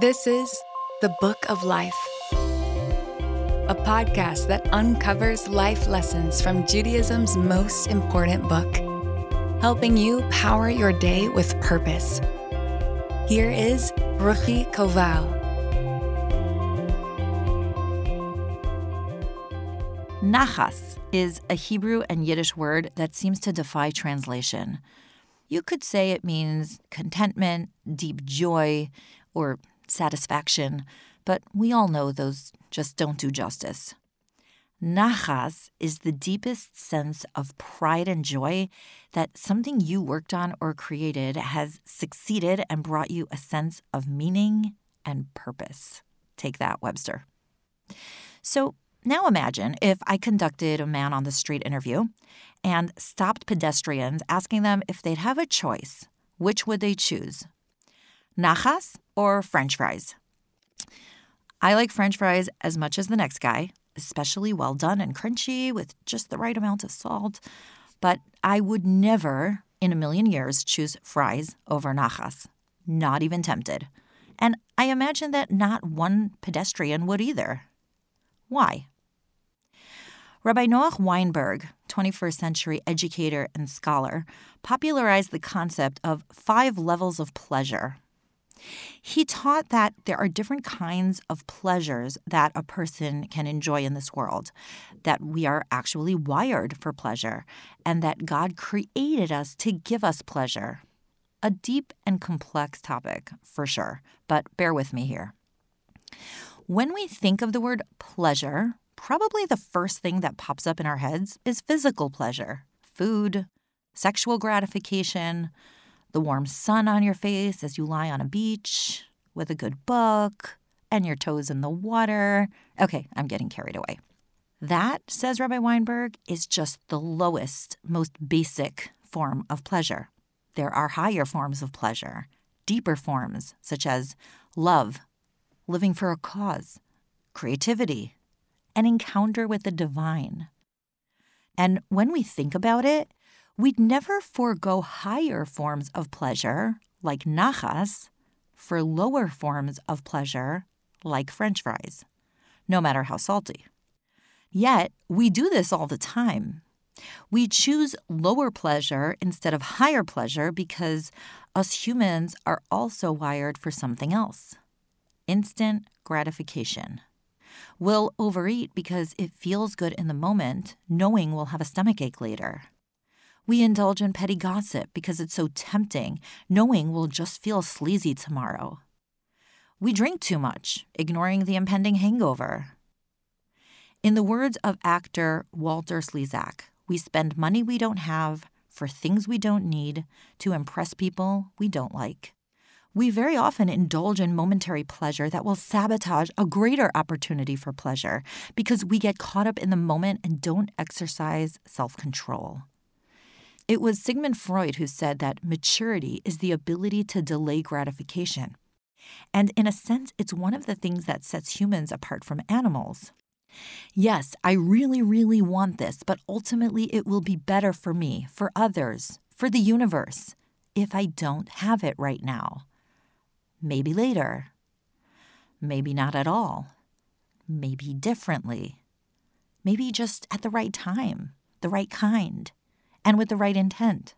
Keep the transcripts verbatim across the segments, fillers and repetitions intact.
This is The Book of Life, a podcast that uncovers life lessons from Judaism's most important book, helping you power your day with purpose. Here is Ruchi Koval. Nachas is a Hebrew and Yiddish word that seems to defy translation. You could say it means contentment, deep joy, or satisfaction, but we all know those just don't do justice. Nachas is the deepest sense of pride and joy that something you worked on or created has succeeded and brought you a sense of meaning and purpose. Take that, Webster. So now imagine if I conducted a man-on-the-street interview and stopped pedestrians, asking them if they'd have a choice. Which would they choose? Nachas or French fries? I like French fries as much as the next guy, especially well done and crunchy with just the right amount of salt. But I would never in a million years choose fries over nachas. Not even tempted. And I imagine that not one pedestrian would either. Why? Rabbi Noach Weinberg, twenty-first century educator and scholar, popularized the concept of five levels of pleasure. He taught that there are different kinds of pleasures that a person can enjoy in this world, that we are actually wired for pleasure, and that God created us to give us pleasure. A deep and complex topic, for sure, but bear with me here. When we think of the word pleasure, probably the first thing that pops up in our heads is physical pleasure, food, sexual gratification, the warm sun on your face as you lie on a beach with a good book and your toes in the water. Okay, I'm getting carried away. That, says Rabbi Weinberg, is just the lowest, most basic form of pleasure. There are higher forms of pleasure, deeper forms such as love, living for a cause, creativity, an encounter with the divine. And when we think about it, we'd never forego higher forms of pleasure, like nachas, for lower forms of pleasure, like French fries, no matter how salty. Yet, we do this all the time. We choose lower pleasure instead of higher pleasure because us humans are also wired for something else. Instant gratification. We'll overeat because it feels good in the moment, knowing we'll have a stomachache later. We indulge in petty gossip because it's so tempting, knowing we'll just feel sleazy tomorrow. We drink too much, ignoring the impending hangover. In the words of actor Walter Slezak, we spend money we don't have for things we don't need to impress people we don't like. We very often indulge in momentary pleasure that will sabotage a greater opportunity for pleasure because we get caught up in the moment and don't exercise self-control. It was Sigmund Freud who said that maturity is the ability to delay gratification. And in a sense, it's one of the things that sets humans apart from animals. Yes, I really, really want this, but ultimately it will be better for me, for others, for the universe, if I don't have it right now. Maybe later. Maybe not at all. Maybe differently. Maybe just at the right time, the right kind, and with the right intent.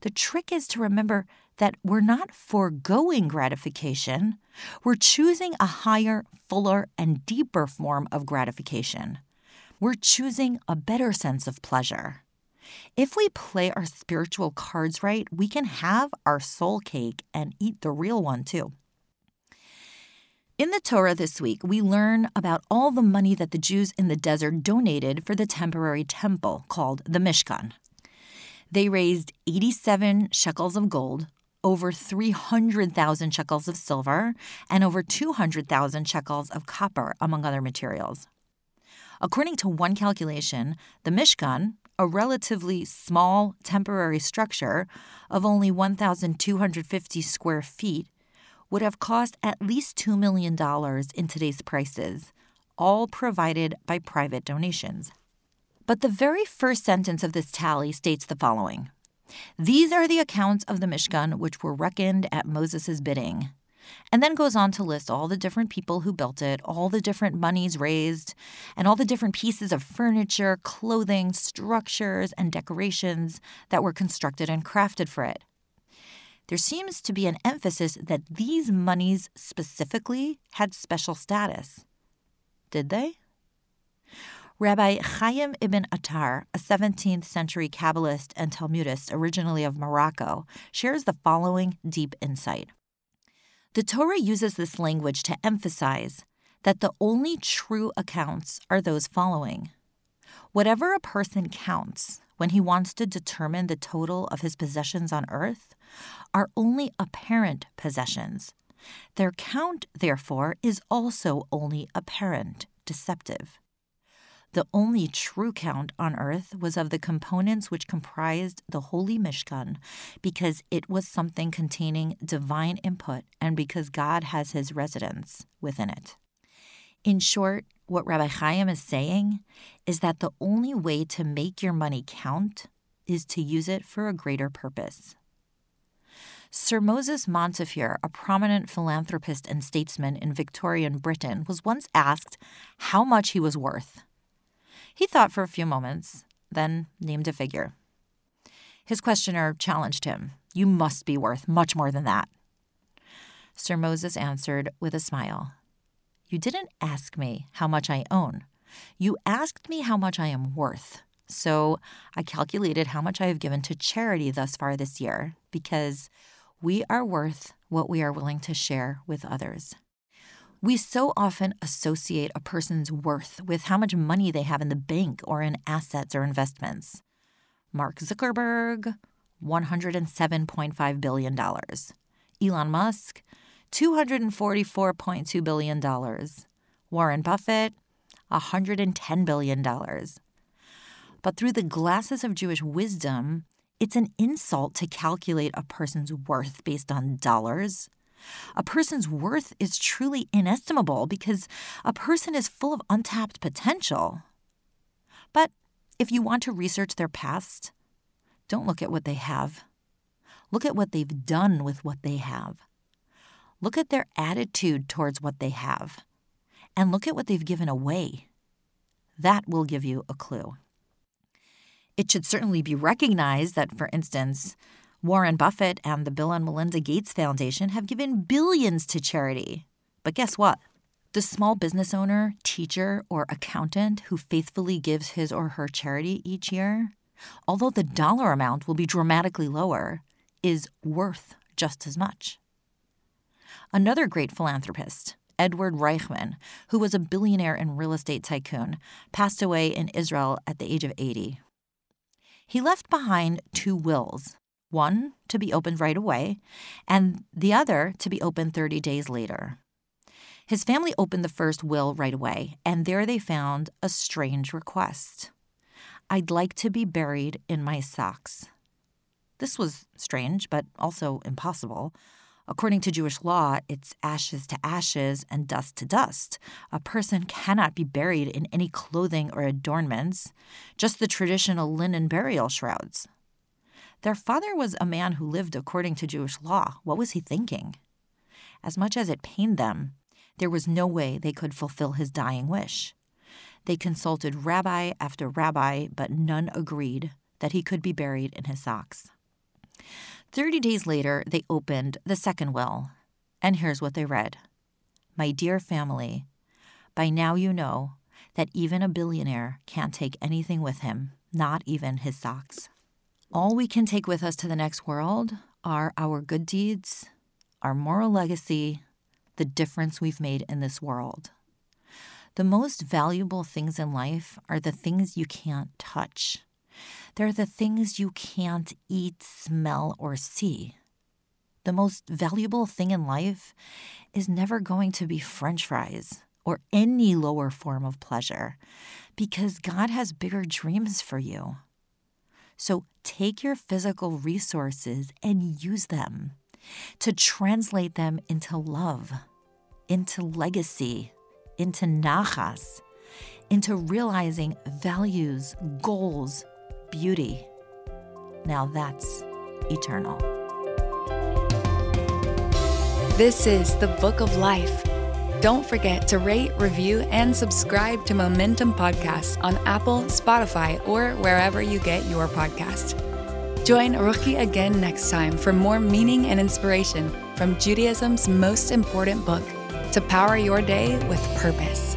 The trick is to remember that we're not foregoing gratification. We're choosing a higher, fuller, and deeper form of gratification. We're choosing a better sense of pleasure. If we play our spiritual cards right, we can have our soul cake and eat the real one too. In the Torah this week, we learn about all the money that the Jews in the desert donated for the temporary temple called the Mishkan. They raised eighty-seven shekels of gold, over three hundred thousand shekels of silver, and over two hundred thousand shekels of copper, among other materials. According to one calculation, the Mishkan, a relatively small temporary structure of only one thousand two hundred fifty square feet, would have cost at least two million dollars in today's prices, all provided by private donations. But the very first sentence of this tally states the following. These are the accounts of the Mishkan which were reckoned at Moses' bidding. and then goes on to list all the different people who built it, all the different monies raised, and all the different pieces of furniture, clothing, structures, and decorations that were constructed and crafted for it. There seems to be an emphasis that these monies specifically had special status. Did they? Rabbi Chaim ibn Attar, a seventeenth century Kabbalist and Talmudist originally of Morocco, shares the following deep insight. The Torah uses this language to emphasize that the only true accounts are those following. Whatever a person counts when he wants to determine the total of his possessions on earth are only apparent possessions. Their count, therefore, is also only apparent, deceptive. The only true count on earth was of the components which comprised the holy Mishkan, because it was something containing divine input and because God has his residence within it. In short, what Rabbi Chaim is saying is that the only way to make your money count is to use it for a greater purpose. Sir Moses Montefiore, a prominent philanthropist and statesman in Victorian Britain, was once asked how much he was worth. He thought for a few moments, then named a figure. His questioner challenged him. "You must be worth much more than that." Sir Moses answered with a smile, "You didn't ask me how much I own. You asked me how much I am worth. So I calculated how much I have given to charity thus far this year, because we are worth what we are willing to share with others." We so often associate a person's worth with how much money they have in the bank or in assets or investments. Mark Zuckerberg, one hundred seven point five billion dollars. Elon Musk, two hundred forty-four point two billion dollars. Warren Buffett, one hundred ten billion dollars. But through the glasses of Jewish wisdom, it's an insult to calculate a person's worth based on dollars. A person's worth is truly inestimable because a person is full of untapped potential. But if you want to research their past, don't look at what they have. Look at what they've done with what they have. Look at their attitude towards what they have. And look at what they've given away. That will give you a clue. It should certainly be recognized that, for instance, Warren Buffett and the Bill and Melinda Gates Foundation have given billions to charity. But guess what? The small business owner, teacher, or accountant who faithfully gives his or her charity each year, although the dollar amount will be dramatically lower, is worth just as much. Another great philanthropist, Edward Reichman, who was a billionaire and real estate tycoon, passed away in Israel at the age of eighty. He left behind two wills. One to be opened right away, and the other to be opened thirty days later. His family opened the first will right away, and there they found a strange request. "I'd like to be buried in my socks." This was strange, but also impossible. According to Jewish law, it's ashes to ashes and dust to dust. A person cannot be buried in any clothing or adornments, just the traditional linen burial shrouds. Their father was a man who lived according to Jewish law. What was he thinking? As much as it pained them, there was no way they could fulfill his dying wish. They consulted rabbi after rabbi, but none agreed that he could be buried in his socks. Thirty days later, they opened the second will, and here's what they read. "My dear family, by now you know that even a billionaire can't take anything with him, not even his socks. All we can take with us to the next world are our good deeds, our moral legacy, the difference we've made in this world. The most valuable things in life are the things you can't touch. They're the things you can't eat, smell, or see. The most valuable thing in life is never going to be French fries or any lower form of pleasure, because God has bigger dreams for you. So take your physical resources and use them to translate them into love, into legacy, into nachas, into realizing values, goals, beauty. Now that's eternal." This is the Book of Life. Don't forget to rate, review, and subscribe to Momentum Podcasts on Apple, Spotify, or wherever you get your podcasts. Join Ruchi again next time for more meaning and inspiration from Judaism's most important book to power your day with purpose.